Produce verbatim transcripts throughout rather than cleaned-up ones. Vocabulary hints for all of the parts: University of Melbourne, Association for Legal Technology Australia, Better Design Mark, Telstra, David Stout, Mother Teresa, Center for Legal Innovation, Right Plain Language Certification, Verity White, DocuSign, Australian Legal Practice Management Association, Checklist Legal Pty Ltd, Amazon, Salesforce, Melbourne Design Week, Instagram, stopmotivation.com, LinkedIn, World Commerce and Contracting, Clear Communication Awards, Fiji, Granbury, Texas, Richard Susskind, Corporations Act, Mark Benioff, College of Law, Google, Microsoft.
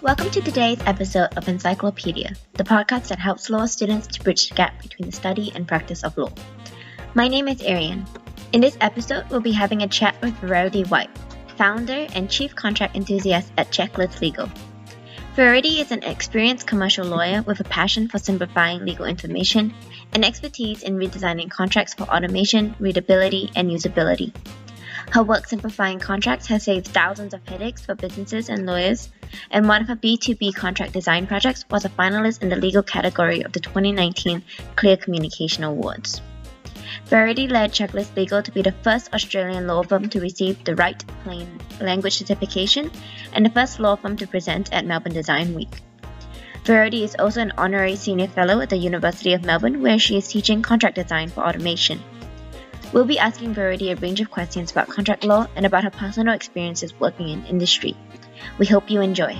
Welcome to today's episode of Encyclopedia, the podcast that helps law students to bridge the gap between the study and practice of law. My name is Arian. In this episode, we'll be having a chat with Verity White, founder and chief contract enthusiast at Checklist Legal. Verity is an experienced commercial lawyer with a passion for simplifying legal information and expertise in redesigning contracts for automation, readability, and usability. Her work simplifying contracts has saved thousands of headaches for businesses and lawyers, and one of her B two B contract design projects was a finalist in the legal category of the twenty nineteen Clear Communication Awards. Verity led Checklist Legal to be the first Australian law firm to receive the Right Plain Language Certification and the first law firm to present at Melbourne Design Week. Verity is also an honorary senior fellow at the University of Melbourne, where she is teaching contract design for automation. We'll be asking Verity a range of questions about contract law and about her personal experiences working in industry. We hope you enjoy.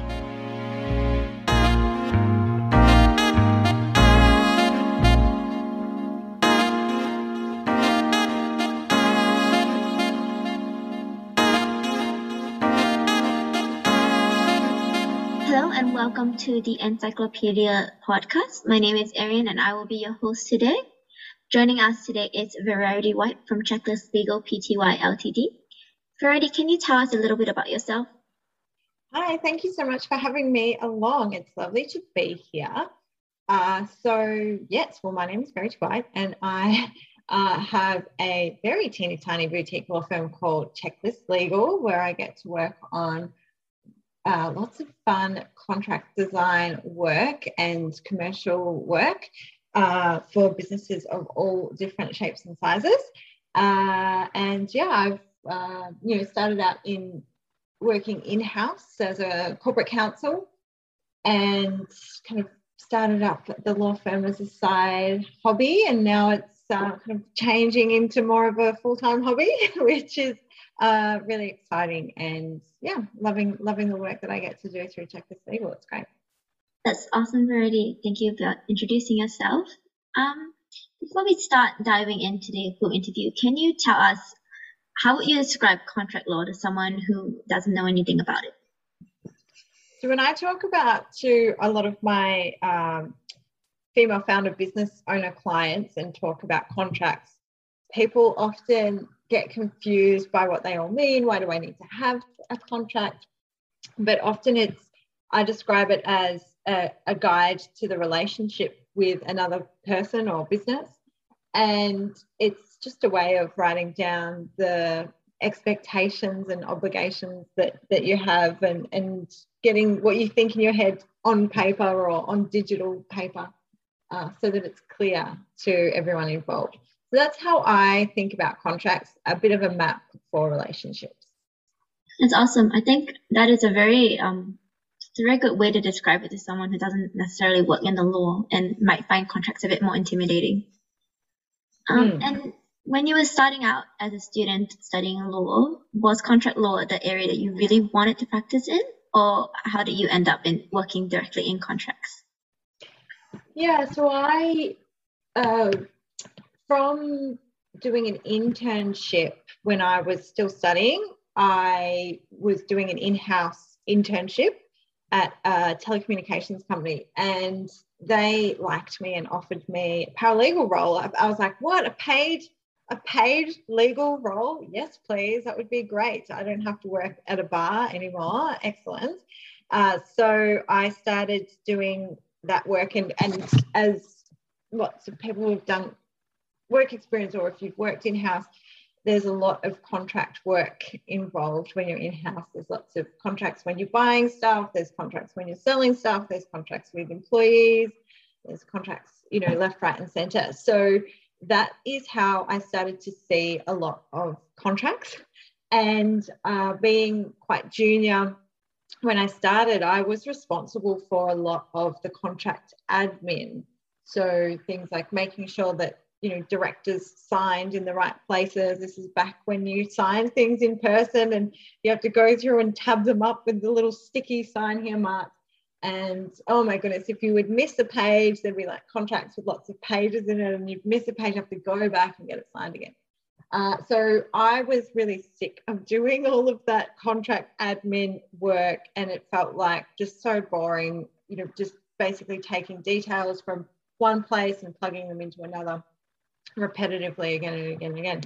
Hello and welcome to the Encyclopedia podcast. My name is Arian and I will be your host today. Joining us today is Verity White from Checklist Legal Pty Ltd. Verity, can you tell us a little bit about yourself? Hi, thank you so much for having me along. It's lovely to be here. Uh, so yes, well, my name is Verity White and I uh, have a very teeny tiny boutique law firm called Checklist Legal, where I get to work on uh, lots of fun contract design work and commercial work Uh, for businesses of all different shapes and sizes. Uh, and yeah, I've uh, you know started out in working in-house as a corporate counsel and kind of started up the law firm as a side hobby, and now it's uh, kind of changing into more of a full-time hobby, which is uh, really exciting. And yeah, loving loving the work that I get to do through Checklist Legal. It's great. That's awesome, Verity. Thank you for introducing yourself. Um, before we start diving into the full interview, can you tell us, how would you describe contract law to someone who doesn't know anything about it? So when I talk about to a lot of my um, female founder business owner clients and talk about contracts, people often get confused by what they all mean. Why do I need to have a contract? But often it's, I describe it as A, a guide to the relationship with another person or business, and it's just a way of writing down the expectations and obligations that that you have and and getting what you think in your head on paper or on digital paper uh, so that it's clear to everyone involved. So that's how I think about contracts, a bit of a map for relationships. That's awesome. I think that is a very um It's a very good way to describe it to someone who doesn't necessarily work in the law and might find contracts a bit more intimidating. Um, mm. And when you were starting out as a student studying law, was contract law the area that you really wanted to practice in, or how did you end up in working directly in contracts? Yeah, so I, uh, from doing an internship when I was still studying, I was doing an in-house internship at a telecommunications company, and they liked me and offered me a paralegal role. I, I was like, what, a paid a paid legal role? Yes, please. That would be great. I don't have to work at a bar anymore. Excellent. Uh, so I started doing that work, and, and as lots of people who've done work experience, or if you've worked in-house, there's a lot of contract work involved when you're in-house. There's lots of contracts when you're buying stuff. There's contracts when you're selling stuff. There's contracts with employees. There's contracts, you know, left, right, and centre. So that is how I started to see a lot of contracts. And uh, being quite junior when I started, I was responsible for a lot of the contract admin. So things like making sure that you know, directors signed in the right places. This is back when you sign things in person and you have to go through and tab them up with the little sticky sign here mark. And oh my goodness, if you would miss a page, there'd be like contracts with lots of pages in it, and you'd miss a page, you have to go back and get it signed again. Uh, so I was really sick of doing all of that contract admin work, and it felt like just so boring, you know, just basically taking details from one place and plugging them into another repetitively again and again and again.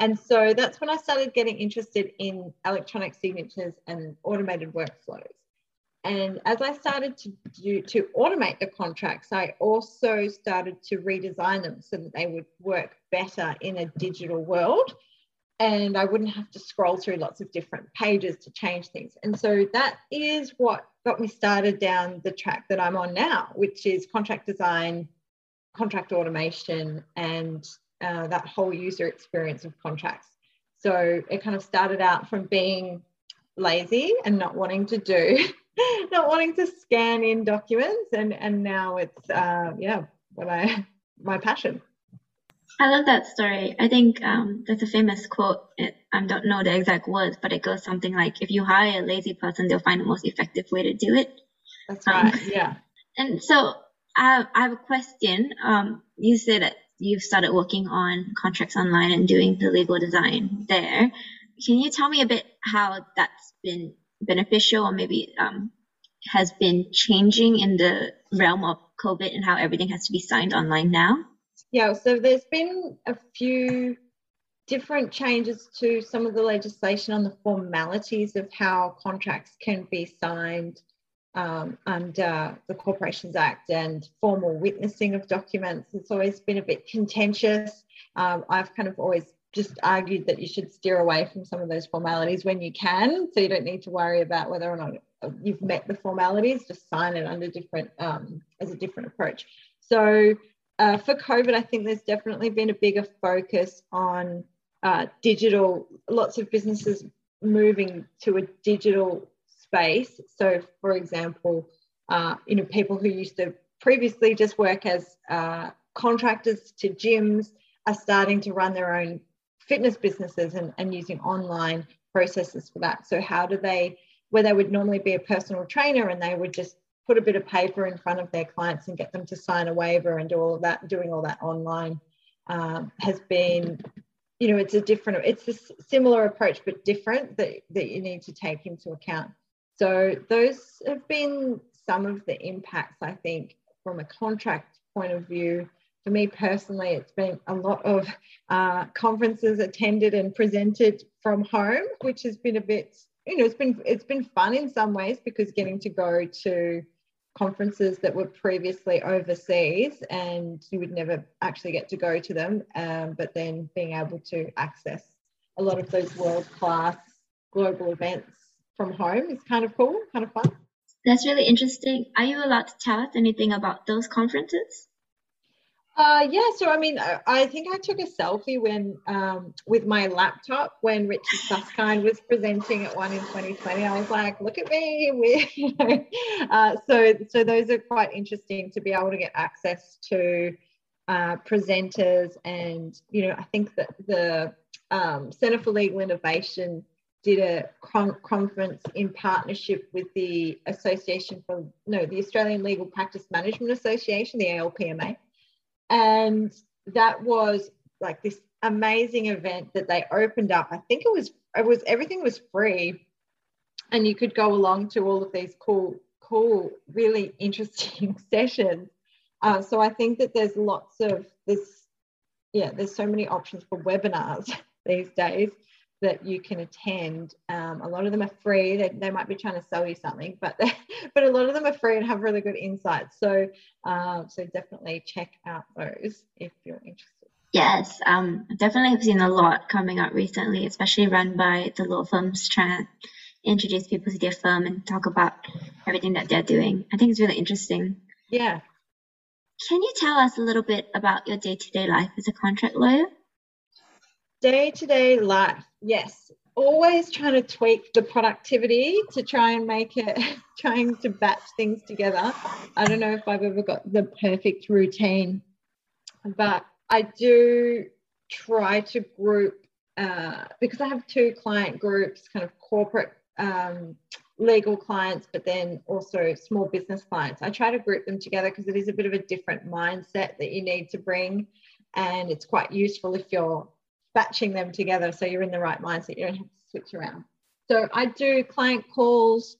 And so that's when I started getting interested in electronic signatures and automated workflows. And as I started to do, to automate the contracts, I also started to redesign them so that they would work better in a digital world, and I wouldn't have to scroll through lots of different pages to change things. And so that is what got me started down the track that I'm on now, which is contract design, contract automation, and uh, that whole user experience of contracts. So it kind of started out from being lazy and not wanting to do not wanting to scan in documents, and and now it's uh yeah what I my passion. I love that story. I think um that's a famous quote. I don't know the exact words, but it goes something like, if you hire a lazy person, they'll find the most effective way to do it. That's right. Um, yeah. And so I, I have a question. Um you said that you've started working on contracts online and doing the legal design there. Can you tell me a bit how that's been beneficial, or maybe um, has been changing in the realm of COVID and how everything has to be signed online now? Yeah, so there's been a few different changes to some of the legislation on the formalities of how contracts can be signed um, under the Corporations Act, and formal witnessing of documents. It's always been a bit contentious. Um, I've kind of always just argued that you should steer away from some of those formalities when you can, so you don't need to worry about whether or not you've met the formalities. Just sign it under different um, as a different approach. So uh, for COVID, I think there's definitely been a bigger focus on uh, digital, lots of businesses moving to a digital space. So for example, uh, you know, people who used to previously just work as uh, contractors to gyms are starting to run their own fitness businesses and, and using online processes for that. So how do they, where they would normally be a personal trainer and they would just put a bit of paper in front of their clients and get them to sign a waiver and do all of that, doing all that online um, has been, you know, it's a different, it's a similar approach, but different that, that you need to take into account. So those have been some of the impacts, I think, from a contract point of view. For me personally, it's been a lot of uh, conferences attended and presented from home, which has been a bit, you know, it's been it's been fun in some ways, because getting to go to conferences that were previously overseas and you would never actually get to go to them, um, but then being able to access a lot of those world-class global events from home is kind of cool, kind of fun. That's really interesting. Are you allowed to tell us anything about those conferences? Uh, yeah, so I mean, I, I think I took a selfie when um, with my laptop when Richard Susskind was presenting at one in twenty twenty. I was like, "Look at me!" We, you know, uh, so so those are quite interesting to be able to get access to uh, presenters, and you know, I think that the um, Center for Legal Innovation did a con conference in partnership with the Association for no, the Australian Legal Practice Management Association, the A L P M A. And that was like this amazing event that they opened up. I think it was, it was, everything was free, and you could go along to all of these cool, cool, really interesting sessions. Uh, so I think that there's lots of this, yeah, there's so many options for webinars these days that you can attend. Um, a lot of them are free. They, they might be trying to sell you something, but but a lot of them are free and have really good insights. So uh, so definitely check out those if you're interested. Yes, um, definitely have seen a lot coming up recently, especially run by the law firms trying to introduce people to their firm and talk about everything that they're doing. I think it's really interesting. Yeah. Can you tell us a little bit about your day-to-day life as a contract lawyer? Day-to-day life, yes. Always trying to tweak the productivity to try and make it, trying to batch things together. I don't know if I've ever got the perfect routine, but I do try to group, uh, because I have two client groups, kind of corporate um, legal clients, but then also small business clients. I try to group them together because it is a bit of a different mindset that you need to bring, and it's quite useful if you're batching them together so you're in the right mindset. You don't have to switch around. So I do client calls.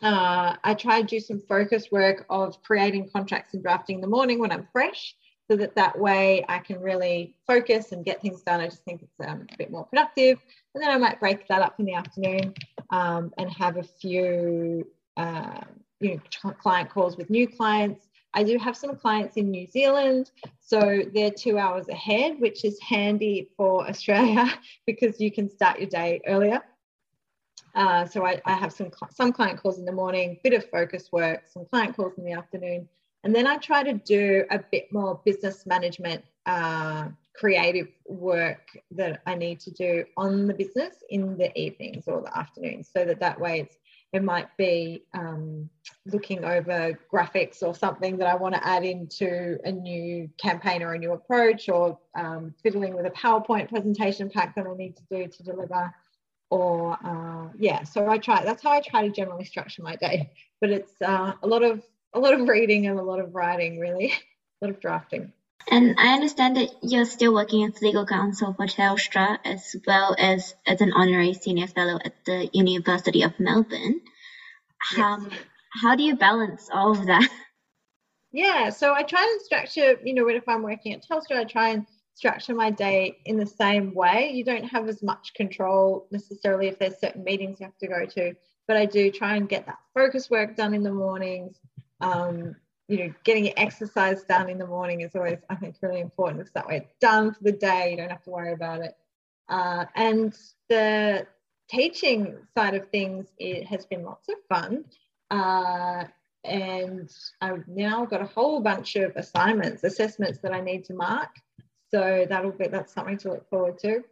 Uh, I try to do some focus work of creating contracts and drafting in the morning when I'm fresh, so that that way I can really focus and get things done. I just think it's um, a bit more productive. And then I might break that up in the afternoon um, and have a few uh, you know, client calls with new clients. I do have some clients in New Zealand, so they're two hours ahead, which is handy for Australia because you can start your day earlier. Uh, so I, I have some, some client calls in the morning, bit of focus work, some client calls in the afternoon. And then I try to do a bit more business management, uh, creative work that I need to do on the business in the evenings or the afternoons, so that that way it's, it might be um, looking over graphics or something that I want to add into a new campaign or a new approach, or um, fiddling with a PowerPoint presentation pack that I need to do to deliver. Or uh, yeah, so I try. That's how I try to generally structure my day. But it's uh, a lot of a lot of reading and a lot of writing, really, a lot of drafting. And I understand that you're still working as legal counsel for Telstra, as well as as an honorary senior fellow at the University of Melbourne. How yes. how do you balance all of that? Yeah, so I try and structure. You know, if I'm working at Telstra, I try and structure my day in the same way. You don't have as much control necessarily if there's certain meetings you have to go to, but I do try and get that focus work done in the mornings. Um, you know, getting your exercise done in the morning is always, I think, really important, because that way it's done for the day. You don't have to worry about it. Uh, and the teaching side of things, it has been lots of fun. Uh, and I've now got a whole bunch of assignments, assessments that I need to mark. So that'll be, that's something to look forward to.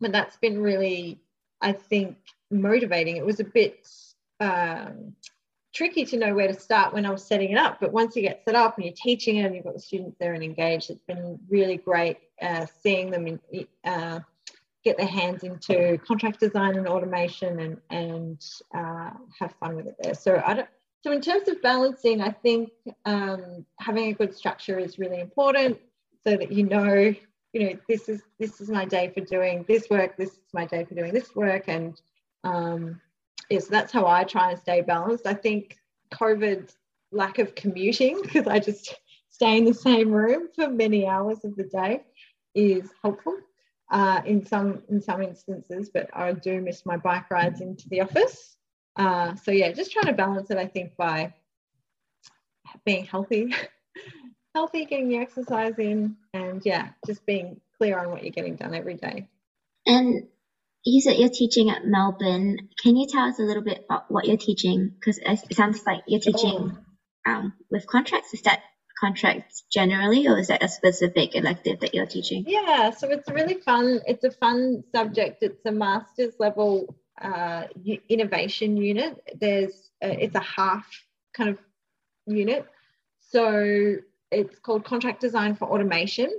But that's been really, I think, motivating. It was a bit um, tricky to know where to start when I was setting it up. But once you get set up and you're teaching it and you've got the students there and engaged, it's been really great uh, seeing them in, uh, get their hands into contract design and automation and, and uh, have fun with it there. So I don't, so in terms of balancing, I think um, having a good structure is really important, so that you know, you know, this is this is my day for doing this work, this is my day for doing this work. And um, yeah, so that's how I try and stay balanced. I think COVID's lack of commuting, because I just stay in the same room for many hours of the day, is helpful uh, in some in some instances, but I do miss my bike rides into the office. Uh, so yeah, just trying to balance it, I think, by being healthy. Healthy, getting your exercise in, and yeah, just being clear on what you're getting done every day. And you said you're teaching at Melbourne. Can you tell us a little bit about what you're teaching? Because it sounds like you're teaching oh. um, with contracts. Is that contracts generally, or is that a specific elective that you're teaching? Yeah, so it's really fun. It's a fun subject. It's a master's level uh, innovation unit. There's a, it's a half kind of unit. So it's called Contract Design for Automation,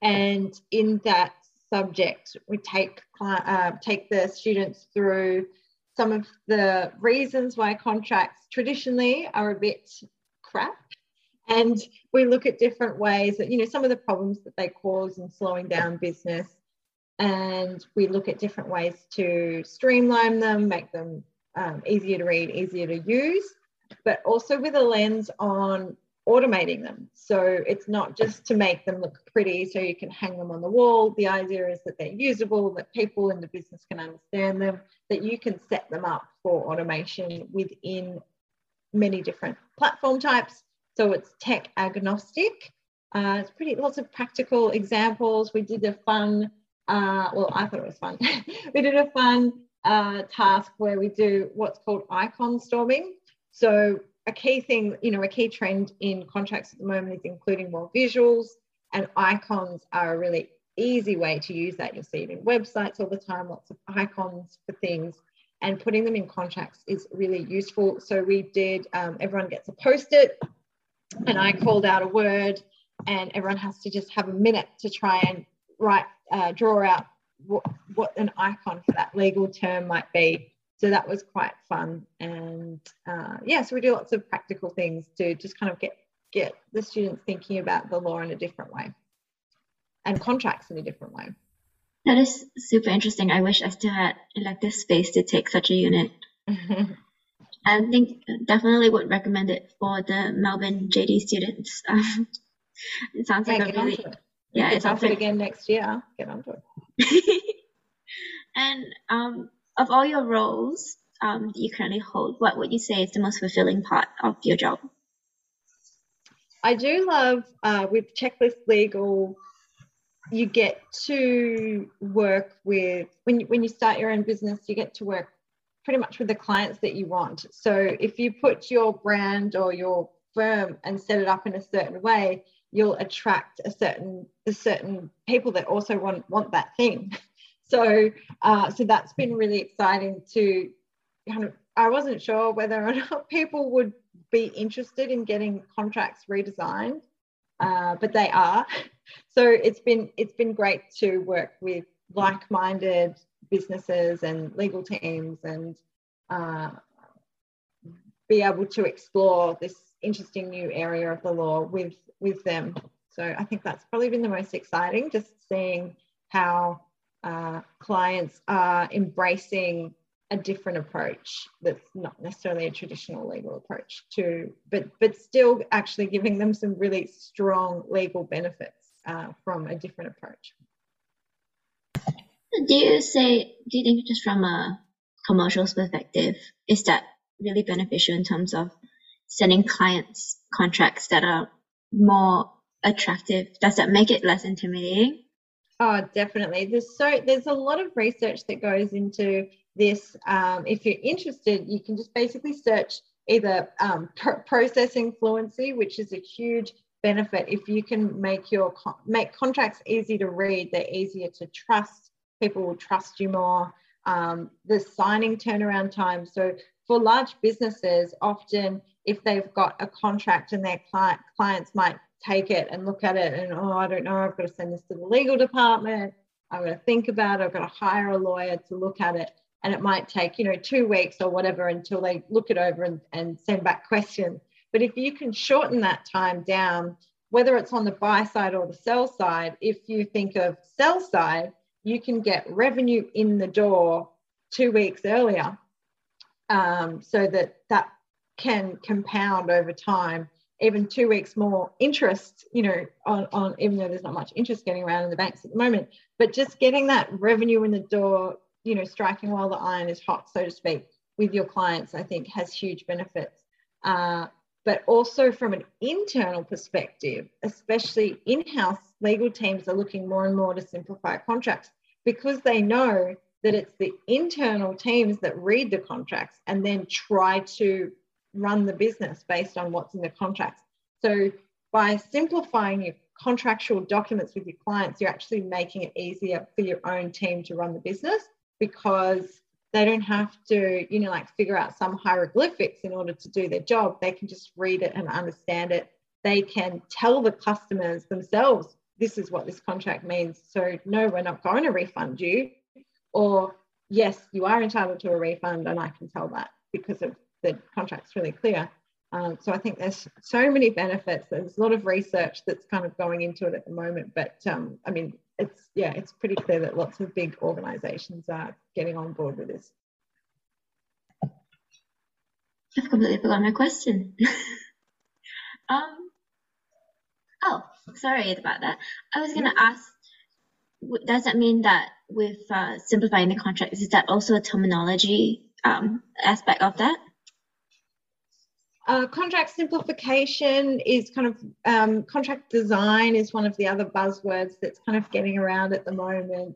and in that subject we take uh, take the students through some of the reasons why contracts traditionally are a bit crap, and we look at different ways that, you know, some of the problems that they cause in slowing down business, and we look at different ways to streamline them, make them um, easier to read, easier to use, but also with a lens on automating them. So it's not just to make them look pretty so you can hang them on the wall. The idea is that they're usable, that people in the business can understand them, that you can set them up for automation within many different platform types. So it's tech agnostic. Uh, it's pretty, lots of practical examples. We did a fun, uh, well, I thought it was fun. We did a fun uh, task where we do what's called icon storming. So a key thing, you know, a key trend in contracts at the moment is including more visuals, and icons are a really easy way to use that. You'll see it in websites all the time, lots of icons for things, and putting them in contracts is really useful. So we did, um, everyone gets a post-it, and I called out a word, and everyone has to just have a minute to try and write, uh, draw out what, what an icon for that legal term might be. So that was quite fun. And uh, yeah, so we do lots of practical things to just kind of get, get the students thinking about the law in a different way, and contracts in a different way. That is super interesting. I wish I still had elective space to take such a unit. Mm-hmm. I think definitely would recommend it for the Melbourne J D students. Um, it sounds yeah, like a really... It. Yeah, it's offered again next year. Get on to it. And um, of all your roles um, that you currently hold, what would you say is the most fulfilling part of your job? I do love uh, with Checklist Legal, you get to work with, when you, when you start your own business, you get to work pretty much with the clients that you want. So if you put your brand or your firm and set it up in a certain way, you'll attract a certain a certain people that also want want that thing. So uh, so that's been really exciting to kind of, I wasn't sure whether or not people would be interested in getting contracts redesigned, uh, but they are. So it's been it's been great to work with like-minded businesses and legal teams and uh, be able to explore this interesting new area of the law with with them. So I think that's probably been the most exciting, just seeing how uh, clients are embracing a different approach that's not necessarily a traditional legal approach to, but but still actually giving them some really strong legal benefits uh, from a different approach. Do you say, do you think just from a commercial perspective, is that really beneficial in terms of sending clients contracts that are more attractive? Does that make it less intimidating? Oh, definitely. There's so there's a lot of research that goes into this. Um, if you're interested, you can just basically search either um, pr- processing fluency, which is a huge benefit. If you can make your co- make contracts easy to read, they're easier to trust. People will trust you more. Um, the signing turnaround time. So for large businesses, often if they've got a contract and their client, clients might take it and look at it and, oh, I don't know, I've got to send this to the legal department. I've got to think about it. I've got to hire a lawyer to look at it. And it might take, you know, two weeks or whatever until they look it over and, and send back questions. But if you can shorten that time down, whether it's on the buy side or the sell side, if you think of sell side, you can get revenue in the door two weeks earlier, um, so that that can compound over time. Even two weeks more interest, you know, on, on even though there's not much interest getting around in the banks at the moment, but just getting that revenue in the door, you know, striking while the iron is hot, so to speak, with your clients, I think has huge benefits. Uh, but also from an internal perspective, especially in-house legal teams are looking more and more to simplify contracts because they know that it's the internal teams that read the contracts and then try to run the business based on what's in the contracts. So by simplifying your contractual documents with your clients, you're actually making it easier for your own team to run the business because they don't have to, you know, like figure out some hieroglyphics in order to do their job. They can just read it and understand it. They can tell the customers themselves, this is what this contract means. So no, we're not going to refund you. Or yes, you are entitled to a refund and I can tell that because of the contract's really clear. Um, so I think there's so many benefits. There's a lot of research that's kind of going into it at the moment, but um, I mean, it's, yeah, it's pretty clear that lots of big organisations are getting on board with this. I've completely forgotten my question. um, oh, sorry about that. I was going to ask, does that mean that with uh, simplifying the contracts, is that also a terminology um, aspect of that? Uh, contract simplification is kind of, um, contract design is one of the other buzzwords that's kind of getting around at the moment.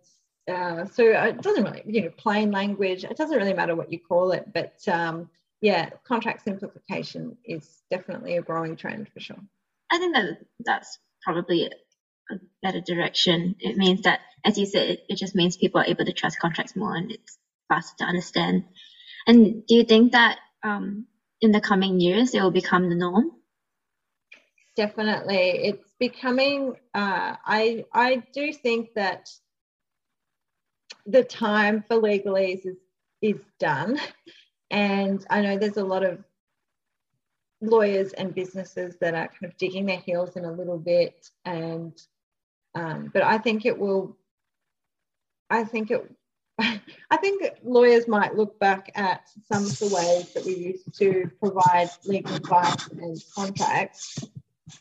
Uh, so it doesn't really, you know, plain language, it doesn't really matter what you call it, but um, yeah, contract simplification is definitely a growing trend for sure. I think that that's probably a better direction. It means that, as you said, it, it just means people are able to trust contracts more and it's faster to understand. And do you think that, um, in the coming years, it will become the norm? Definitely. It's becoming, uh, I, I do think that the time for legalese is, is done. And I know there's a lot of lawyers and businesses that are kind of digging their heels in a little bit. And, um, but I think it will I think it, I think lawyers might look back at some of the ways that we used to provide legal advice and contracts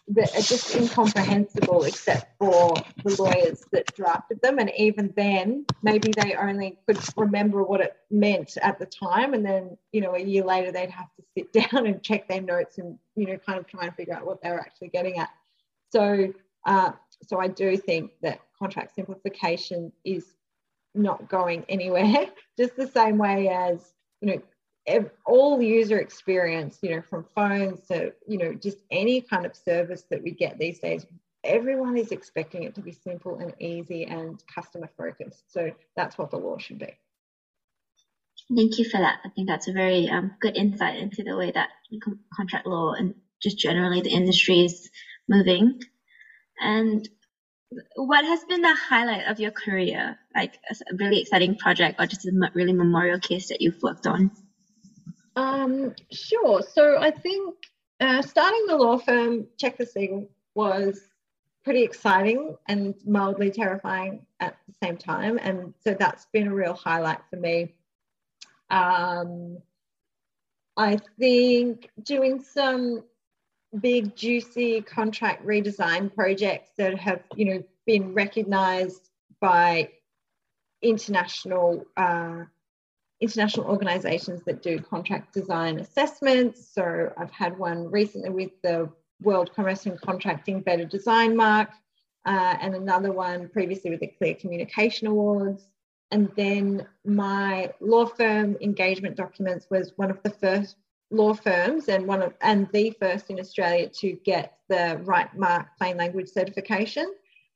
that are just incomprehensible except for the lawyers that drafted them, and even then maybe they only could remember what it meant at the time, and then, you know, a year later they'd have to sit down and check their notes and, you know, kind of try and figure out what they were actually getting at. So uh, so I do think that contract simplification is not going anywhere, just the same way as, you know, all the user experience, you know, from phones to, you know, just any kind of service that we get these days, everyone is expecting it to be simple and easy and customer focused. So that's what the law should be. Thank you for that. I think that's a very um, good insight into the way that contract law and just generally the industry is moving. And what has been the highlight of your career, like a really exciting project or just a really memorial case that you've worked on? Um, sure. So I think uh, starting the law firm Checklist Legal was pretty exciting and mildly terrifying at the same time. And so that's been a real highlight for me. Um, I think doing some big, juicy contract redesign projects that have, you know, been recognised by international uh international organisations that do contract design assessments. So I've had one recently with the World Commerce and Contracting Better Design Mark, uh, and another one previously with the Clear Communication Awards. And then my law firm engagement documents was one of the first law firms and one of and the first in Australia to get the Right Mark Plain Language Certification.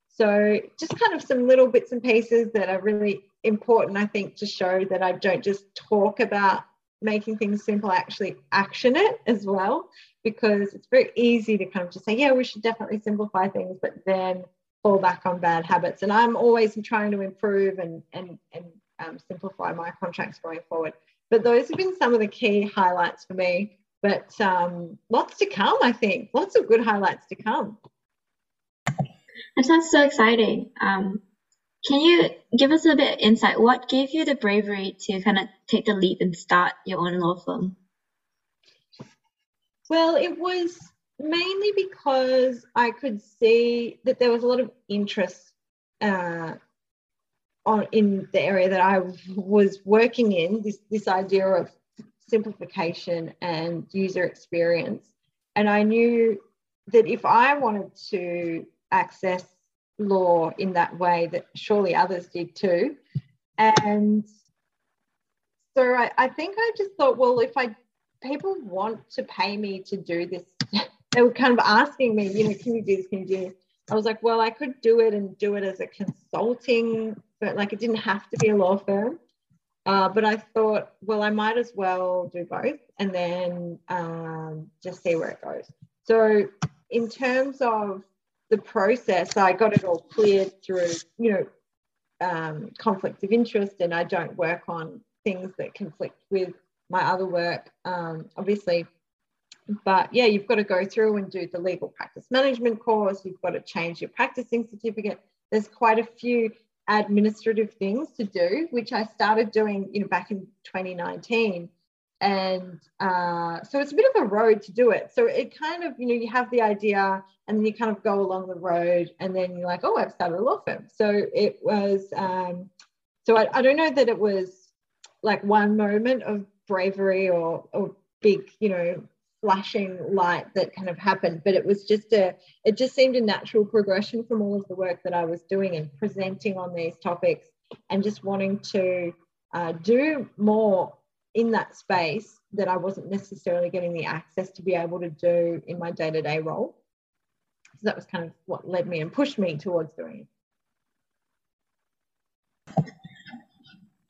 So just kind of some little bits and pieces that are really important, I think, to show that I don't just talk about making things simple, I actually action it as well, because it's very easy to kind of just say, yeah, we should definitely simplify things, but then fall back on bad habits. And I'm always trying to improve and, and, and um, simplify my contracts going forward. But those have been some of the key highlights for me. But um, lots to come, I think. Lots of good highlights to come. That sounds so exciting. Um, can you give us a bit of insight? What gave you the bravery to kind of take the leap and start your own law firm? Well, it was mainly because I could see that there was a lot of interest uh, on in the area that I was working in, this, this idea of simplification and user experience. And I knew that if I wanted to access law in that way, that surely others did too. And so I, I think I just thought, well, if I people want to pay me to do this, they were kind of asking me, you know, can you do this, can you do this? I was like, well, I could do it and do it as a consulting, but like it didn't have to be a law firm. Uh, but I thought, well, I might as well do both and then um, just see where it goes. So in terms of the process, I got it all cleared through, you know, um, conflicts of interest, and I don't work on things that conflict with my other work, um, obviously. But yeah, you've got to go through and do the legal practice management course. You've got to change your practicing certificate. There's quite a few administrative things to do, which I started doing, you know, back in twenty nineteen. And uh, so it's a bit of a road to do it. So it kind of, you know, you have the idea and then you kind of go along the road and then you're like, oh, I've started a law firm. So it was, um, so I, I don't know that it was like one moment of bravery or, or big, you know, flashing light that kind of happened, but it was just a, it just seemed a natural progression from all of the work that I was doing and presenting on these topics and just wanting to uh, do more in that space that I wasn't necessarily getting the access to be able to do in my day-to-day role. So that was kind of what led me and pushed me towards doing it.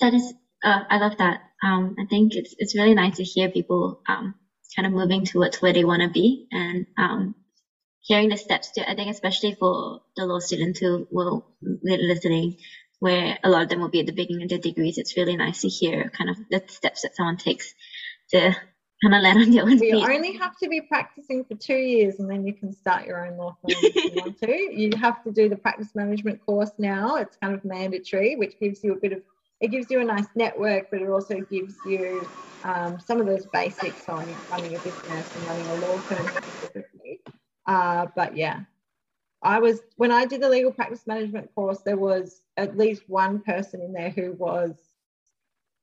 That is, uh, I love that. Um, I think it's it's really nice to hear people um, kind of moving towards where they want to be and um, hearing the steps to, I think, especially for the law students who will be listening, where a lot of them will be at the beginning of their degrees, it's really nice to hear kind of the steps that someone takes to And I let them do it. You only have to be practicing for two years and then you can start your own law firm if you want to. You have to do the practice management course now. It's kind of mandatory, which gives you a bit of, it gives you a nice network, but it also gives you um, some of those basics on running a business and running a law firm specifically. Uh, but yeah, I was, when I did the legal practice management course, there was at least one person in there who was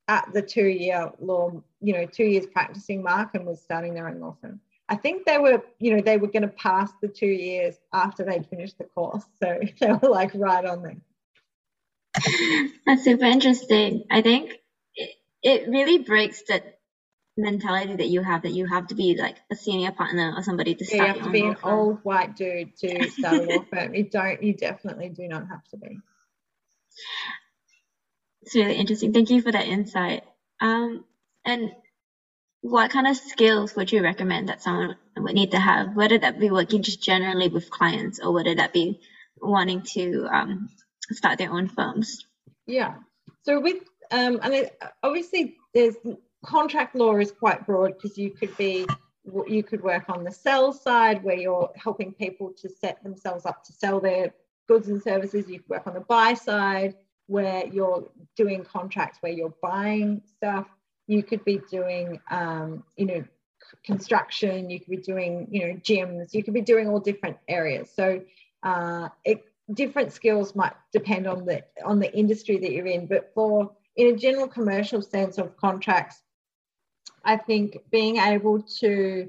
at the two-year law, you know, two years practicing mark and was starting their own law firm. I think they were, you know, they were going to pass the two years after they'd finished the course. So they were like right on there. That's super interesting. I think it, it really breaks that mentality that you have, that you have to be like a senior partner or somebody to start. Yeah, you have to be an old white dude to start a law firm. You don't, you definitely do not have to be. It's really interesting. Thank you for that insight. Um, and what kind of skills would you recommend that someone would need to have? Whether that be working just generally with clients, or whether that be wanting to um, start their own firms? Yeah. So with um, and it, obviously there's contract law is quite broad, because you could be you could work on the sell side where you're helping people to set themselves up to sell their goods and services. You could work on the buy side, where you're doing contracts, where you're buying stuff. You could be doing, um, you know, construction. You could be doing, you know, gyms. You could be doing all different areas. So uh, it, different skills might depend on the on the industry that you're in. But for in a general commercial sense of contracts, I think being able to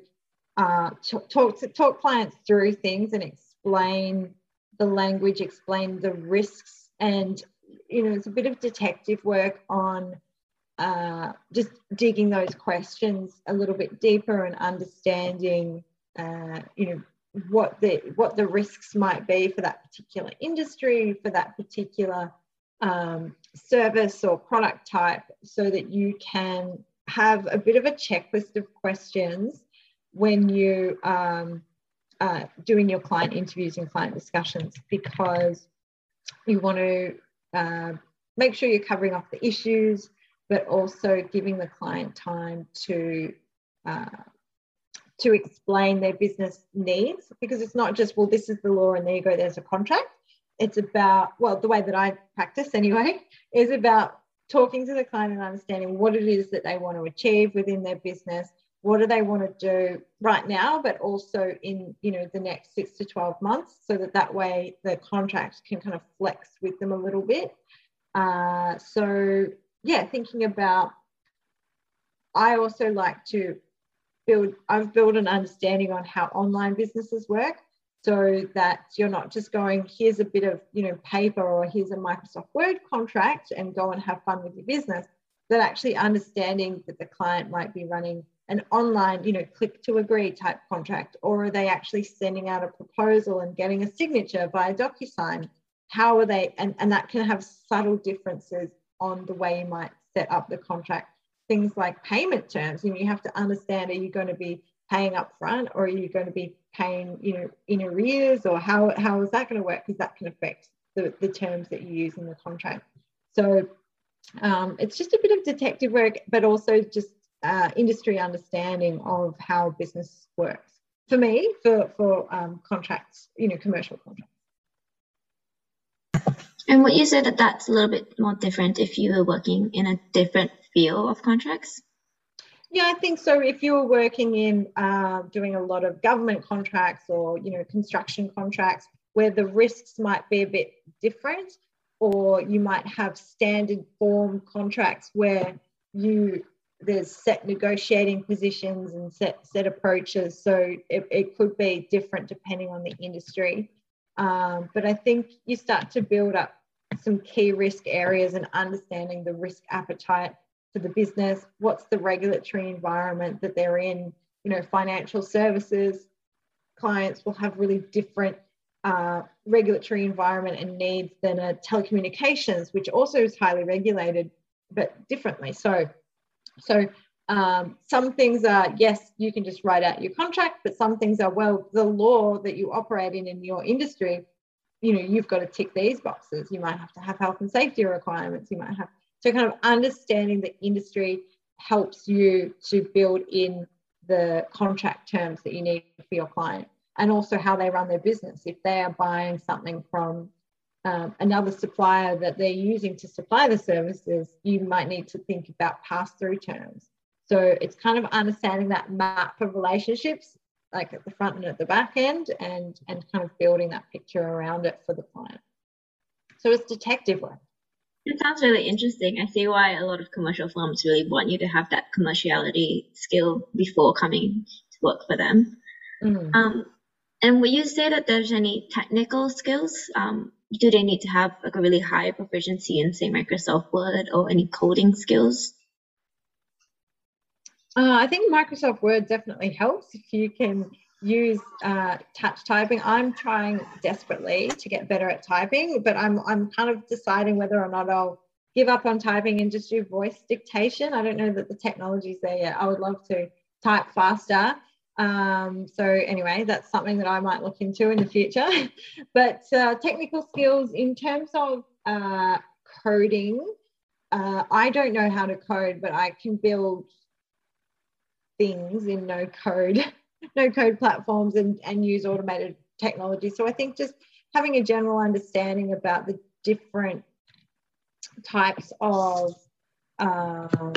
uh, talk to talk clients through things and explain the language, explain the risks, and you know, it's a bit of detective work on uh, just digging those questions a little bit deeper and understanding, uh, you know, what the what the risks might be for that particular industry, for that particular um, service or product type, so that you can have a bit of a checklist of questions when you um, uh, doing your client interviews and client discussions, because you want to Uh, make sure you're covering off the issues, but also giving the client time to uh, to explain their business needs, because it's not just, well, this is the law and there you go, there's a contract. It's about, well, the way that I practice anyway, is about talking to the client and understanding what it is that they want to achieve within their business, what do they want to do right now, but also in, you know, the next six to twelve months, so that that way the contract can kind of flex with them a little bit. Uh, so, yeah, thinking about, I also like to build, I've built an understanding on how online businesses work, so that you're not just going, here's a bit of, you know, paper, or here's a Microsoft Word contract and go and have fun with your business, but actually understanding that the client might be running an online, you know, click to agree type contract, or are they actually sending out a proposal and getting a signature via DocuSign? How are they, and, and that can have subtle differences on the way you might set up the contract. Things like payment terms, you know, you have to understand, are you going to be paying up front, or are you going to be paying, you know, in arrears, or how, how is that going to work? Because that can affect the, the terms that you use in the contract. So um, it's just a bit of detective work, but also just Uh, industry understanding of how business works for me for for um, contracts, you know, commercial contracts. And would you say that that's a little bit more different if you were working in a different field of contracts? Yeah, I think so. If you were working in uh, doing a lot of government contracts, or you know, construction contracts, where the risks might be a bit different, or you might have standard form contracts where you there's set negotiating positions and set, set approaches. So it, it could be different depending on the industry. Um, but I think you start to build up some key risk areas and understanding the risk appetite for the business. What's the regulatory environment that they're in? You know, financial services clients will have really different uh, regulatory environment and needs than a telecommunications, which also is highly regulated, but differently. So So um, some things are, yes, you can just write out your contract, but some things are, well, the law that you operate in in your industry, you know, you've got to tick these boxes. You might have to have health and safety requirements. You might have to kind of understanding the industry, helps you to build in the contract terms that you need for your client, and also how they run their business. If they are buying something from um, another supplier that they're using to supply the services, you might need to think about pass-through terms. So it's kind of understanding that map of relationships, like at the front and at the back end, and, and kind of building that picture around it for the client. So it's detective work. It sounds really interesting. I see why a lot of commercial firms really want you to have that commerciality skill before coming to work for them. Mm. Um, and would you say that there's any technical skills? Um, do they need to have like a really high proficiency in, say, Microsoft Word or any coding skills? Uh, I think Microsoft Word definitely helps if you can use uh, touch typing. I'm trying desperately to get better at typing, but I'm, I'm kind of deciding whether or not I'll give up on typing and just do voice dictation. I don't know that the technology's there yet. I would love to type faster. Um, so anyway, that's something that I might look into in the future. But uh, technical skills in terms of uh, coding, uh, I don't know how to code, but I can build things in no code, no code platforms and, and use automated technology. So I think just having a general understanding about the different types of um,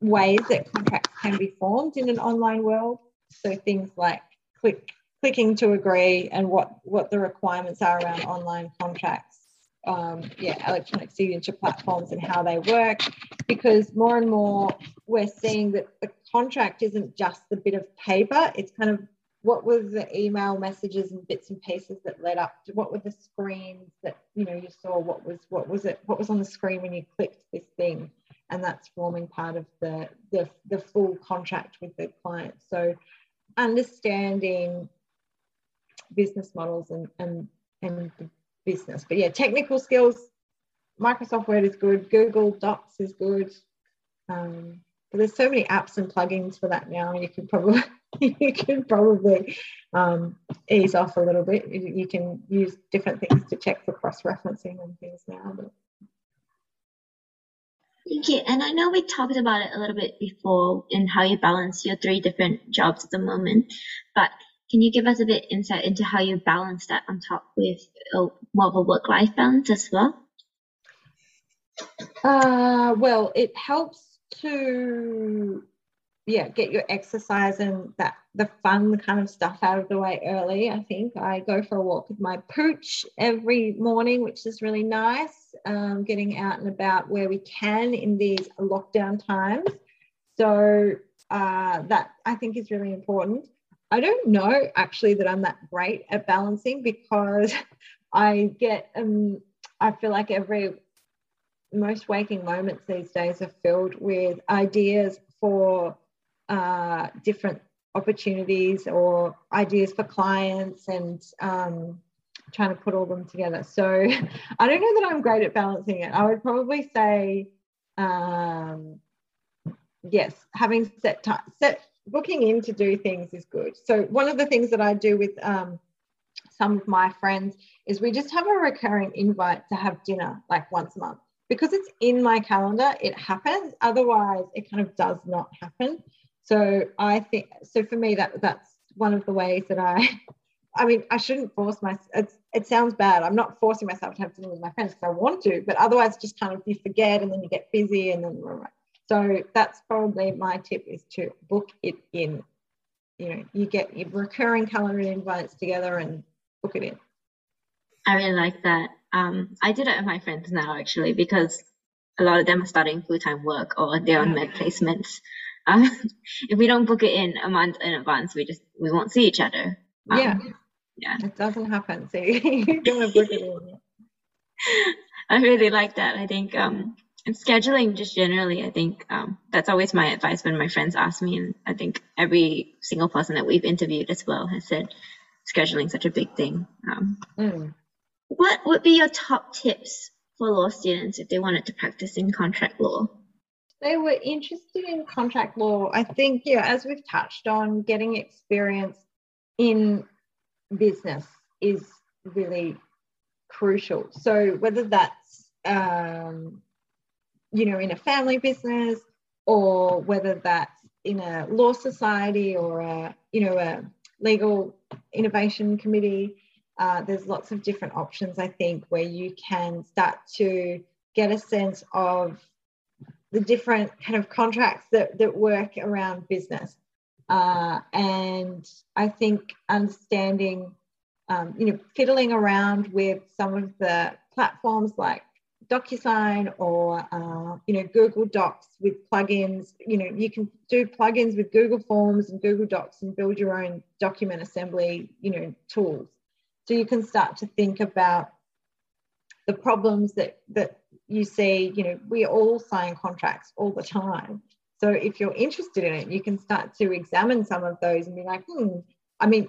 ways that contracts can be formed in an online world. So things like click, clicking to agree and what, what the requirements are around online contracts. Um, yeah, electronic signature platforms and how they work, because more and more we're seeing that the contract isn't just the bit of paper. It's kind of what were the email messages and bits and pieces that led up to, what were the screens that, you know, you saw, what was what was it, what was on the screen when you clicked this thing, and that's forming part of the the, the full contract with the client. So understanding business models and and and the business. But yeah, technical skills, Microsoft Word is good, Google Docs is good. Um, but there's so many apps and plugins for that now. You could probably you could probably um, ease off a little bit. You can use different things to check for cross-referencing and things now. But... Thank you. And I know we talked about it a little bit before in how you balance your three different jobs at the moment, but can you give us a bit insight into how you balance that on top with a, more of a work-life balance as well? Uh, well, it helps to, yeah, get your exercise and that the fun kind of stuff out of the way early, I think. I go for a walk with my pooch every morning, which is really nice, um, getting out and about where we can in these lockdown times. So uh, that, I think, is really important. I don't know actually that I'm that great at balancing, because I get, um, I feel like every, most waking moments these days are filled with ideas for uh, different opportunities or ideas for clients, and um, trying to put all them together. So I don't know that I'm great at balancing it. I would probably say, um, yes, having set time, set booking in to do things is good. So one of the things that I do with um, some of my friends is we just have a recurring invite to have dinner like once a month, because it's in my calendar, it happens. Otherwise it kind of does not happen. So I think, so for me, that that's one of the ways that I, I mean, I shouldn't force myself. It's, it sounds bad. I'm not forcing myself to have dinner with my friends because I want to, but otherwise just kind of you forget and then you get busy and then you're right. So that's probably my tip, is to book it in. You know, you get your recurring calendar invites together and book it in. I really like that. Um, I do that with my friends now, actually, because a lot of them are starting full-time work or they're on med placements. Um, if we don't book it in a month in advance, we just we won't see each other. Um, yeah. Yeah. It doesn't happen. So you're going to book it in. I really like that. I think... Um, And scheduling just generally, I think um, that's always my advice when my friends ask me, and I think every single person that we've interviewed as well has said scheduling is such a big thing. Um, mm. What would be your top tips for law students if they wanted to practice in contract law? They were interested in contract law. I think, yeah, as we've touched on, getting experience in business is really crucial. So whether that's... Um, you know, in a family business, or whether that's in a law society or a, you know, a legal innovation committee. Uh, there's lots of different options, I think, where you can start to get a sense of the different kind of contracts that, that work around business. Uh, and I think understanding, um, you know, fiddling around with some of the platforms like DocuSign or, uh, you know, Google Docs with plugins. You know, you can do plugins with Google Forms and Google Docs and build your own document assembly, you know, tools. So you can start to think about the problems that, that you see. You know, we all sign contracts all the time. So if you're interested in it, you can start to examine some of those and be like, hmm, I mean,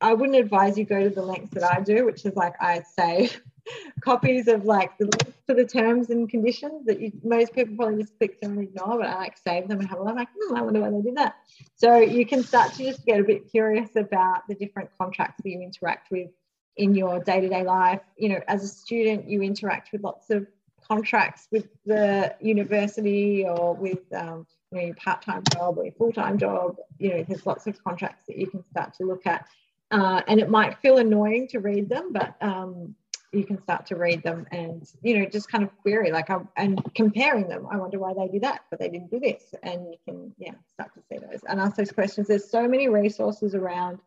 I wouldn't advise you go to the lengths that I do, which is like I say, copies of like the links to the terms and conditions that you, most people probably just click through and ignore, but I like save them and have a look. I'm like, hmm, I wonder why they did that. So you can start to just get a bit curious about the different contracts that you interact with in your day-to-day life. You know, as a student, you interact with lots of contracts with the university or with um, you know, your part-time job or your full-time job. You know, there's lots of contracts that you can start to look at. Uh, and it might feel annoying to read them, but um, you can start to read them and, you know, just kind of query, like, I'm, and comparing them. I wonder why they do that, but they didn't do this. And you can, yeah, start to see those and ask those questions. There's so many resources around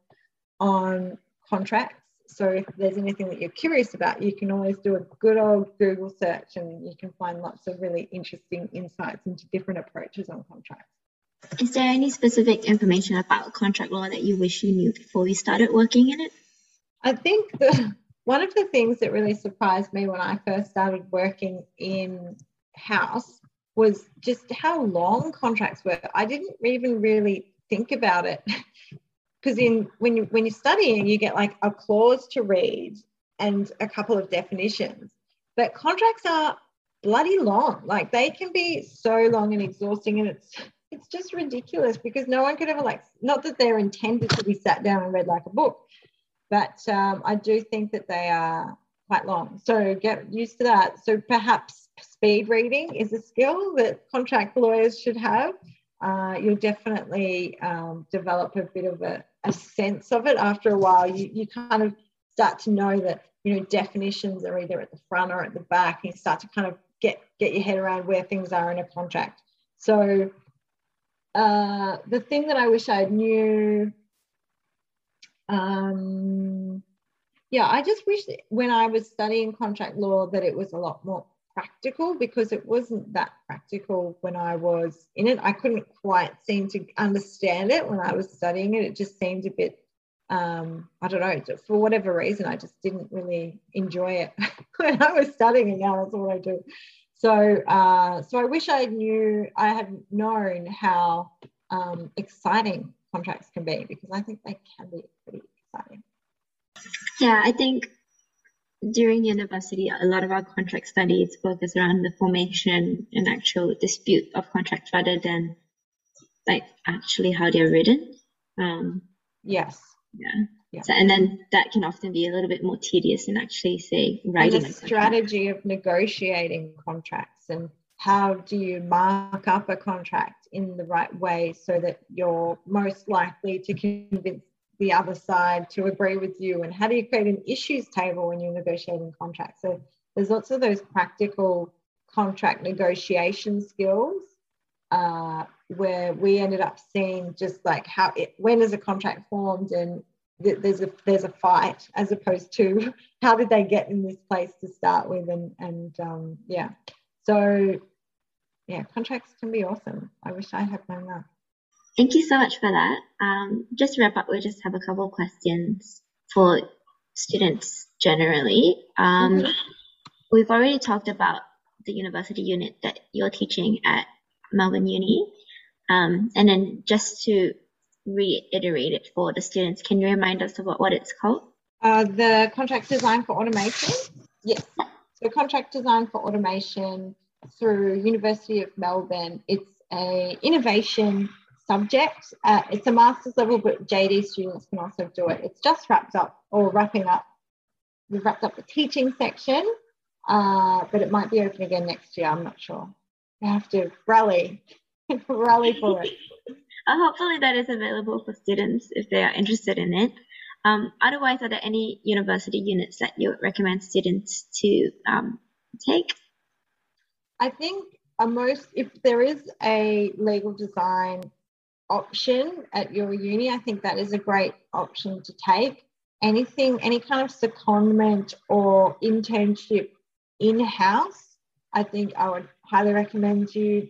on contracts. So if there's anything that you're curious about, you can always do a good old Google search and you can find lots of really interesting insights into different approaches on contracts. Is there any specific information about contract law that you wish you knew before you started working in it? I think the, one of the things that really surprised me when I first started working in-house was just how long contracts were. I didn't even really think about it. Because in when you when you're studying, you get like a clause to read and a couple of definitions. But contracts are bloody long. Like they can be so long and exhausting, and it's it's just ridiculous because no one could ever, like, not that they're intended to be sat down and read like a book, but um, I do think that they are quite long. So get used to that. So perhaps speed reading is a skill that contract lawyers should have. Uh, you'll definitely um, develop a bit of a, a sense of it after a while. You, you kind of start to know that, you know, definitions are either at the front or at the back, and you start to kind of get, get your head around where things are in a contract. So uh, the thing that I wish I knew, um, yeah, I just wish that when I was studying contract law that it was a lot more practical, because it wasn't that practical when I was in it. I couldn't quite seem to understand it when I was studying it. It just seemed a bit, um, I don't know, for whatever reason, I just didn't really enjoy it when I was studying it. Now that's what I do. So, uh, so I wish I knew, I had known how um, exciting contracts can be, because I think they can be pretty exciting. Yeah, I think during university, a lot of our contract studies focus around the formation and actual dispute of contracts rather than like actually how they're written. Um, yes. Yeah. yeah. So, and then that can often be a little bit more tedious than actually, say, writing. And the strategy of negotiating contracts and how do you mark up a contract in the right way so that you're most likely to convince the other side to agree with you, and how do you create an issues table when you're negotiating contracts? So there's lots of those practical contract negotiation skills uh, where we ended up seeing just like how it, when is a contract formed and th there's a there's a fight, as opposed to how did they get in this place to start with, and and um, yeah, so yeah, contracts can be awesome. I wish I had known that. Thank you so much for that. Um, just to wrap up, we'll just have a couple of questions for students generally. Um, mm-hmm. We've already talked about the university unit that you're teaching at Melbourne Uni. Um, and then just to reiterate it for the students, can you remind us about what it's called? Uh, the Contract Design for Automation. Yes. So Contract Design for Automation through University of Melbourne. It's an innovation subject. Uh, it's a master's level, but J D students can also do it. It's just wrapped up or wrapping up. We've wrapped up the teaching section, uh, but it might be open again next year. I'm not sure. We have to rally Rally for it. Uh, hopefully that is available for students if they are interested in it. Um, otherwise, are there any university units that you would recommend students to um, take? I think uh, most, if there is a legal design option at your uni, I think that is a great option to take. Anything, any kind of secondment or internship in-house, I think I would highly recommend you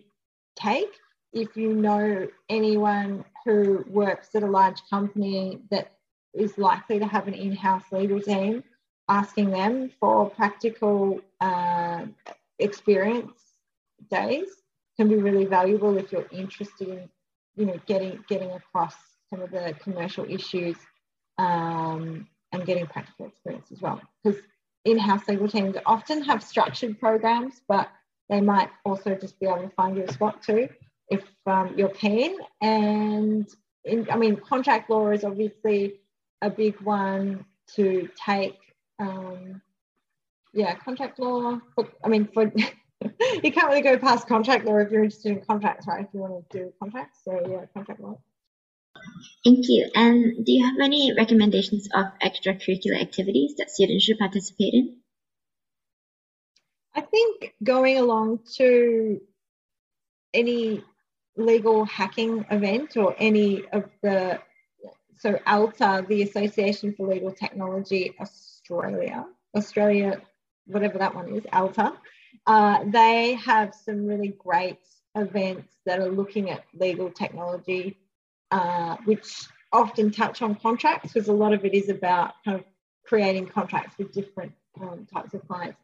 take. If you know anyone who works at a large company that is likely to have an in-house legal team, asking them for practical uh, experience days can be really valuable if you're interested in, you know, getting getting across some of the commercial issues um, and getting practical experience as well. Because in-house legal teams often have structured programs, but they might also just be able to find you a spot too if um, you're keen. And in, I mean, contract law is obviously a big one to take. Um, yeah, contract law. I mean, for you can't really go past contract law if you're interested in contracts, right? If you want to do contracts, so yeah, contract law. Thank you. And do you have any recommendations of extracurricular activities that students should participate in? I think going along to any legal hacking event or any of the, so ALTA, the Association for Legal Technology Australia, Australia, whatever that one is, ALTA, uh, they have some really great events that are looking at legal technology, uh, which often touch on contracts, because a lot of it is about kind of creating contracts with different um, types of clients.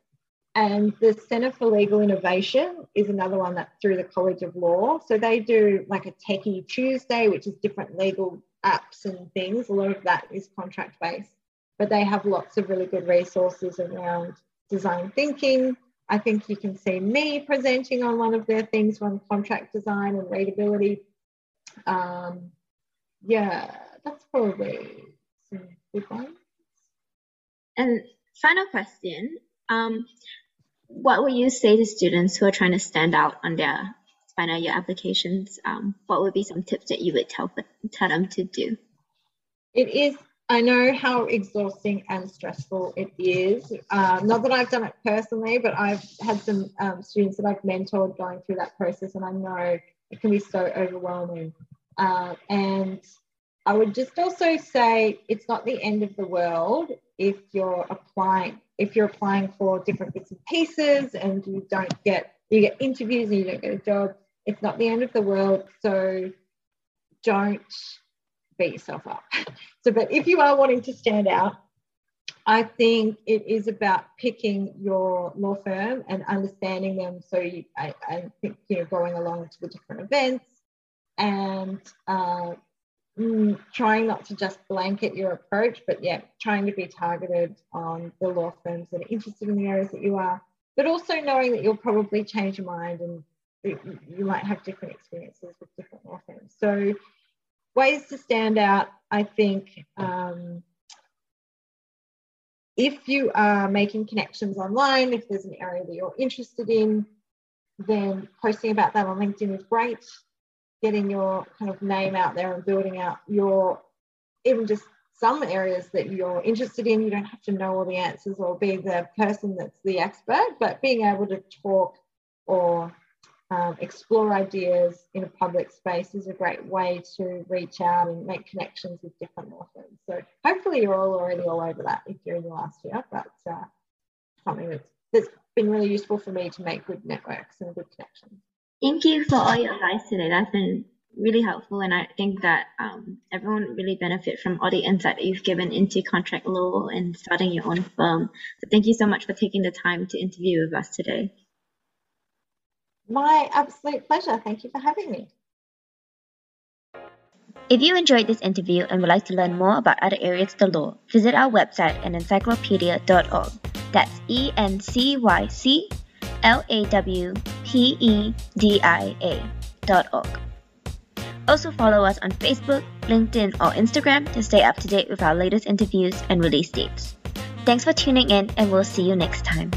And the Center for Legal Innovation is another one that's through the College of Law. So they do like a Techie Tuesday, which is different legal apps and things. A lot of that is contract-based, but they have lots of really good resources around design thinking. I think you can see me presenting on one of their things on contract design and readability. Um, yeah, that's probably some good ones. And final question, um, what would you say to students who are trying to stand out on their final year applications? Um, what would be some tips that you would tell, tell them to do? It is, I know how exhausting and stressful it is. Um, not that I've done it personally, but I've had some um, students that I've mentored going through that process, and I know it can be so overwhelming. Uh, and I would just also say it's not the end of the world if you're applying if you're applying for different bits and pieces and you don't get, you get interviews and you don't get a job. It's not the end of the world, so don't beat yourself up. So, but if you are wanting to stand out, I think it is about picking your law firm and understanding them. So you, I, I think, you know, going along to the different events and uh, Mm, trying not to just blanket your approach, but yeah, trying to be targeted on the law firms that are interested in the areas that you are, but also knowing that you'll probably change your mind and you might have different experiences with different law firms. So ways to stand out, I think, um, if you are making connections online, if there's an area that you're interested in, then posting about that on LinkedIn is great. Getting your kind of name out there and building out your, even just some areas that you're interested in. You don't have to know all the answers or be the person that's the expert, but being able to talk or um, explore ideas in a public space is a great way to reach out and make connections with different law firms. So hopefully you're all already all over that if you're in your last year, but uh, something that's, that's been really useful for me to make good networks and good connections. Thank you for all your advice today. That's been really helpful, and I think that um, everyone would really benefit from all the insight that you've given into contract law and starting your own firm. So thank you so much for taking the time to interview with us today. My absolute pleasure. Thank you for having me. If you enjoyed this interview and would like to learn more about other areas of the law, visit our website at encyclopedia dot org. That's E N C Y C L A W P E D I A dot org. Also follow us on Facebook, LinkedIn, or Instagram to stay up to date with our latest interviews and release dates. Thanks for tuning in, and we'll see you next time.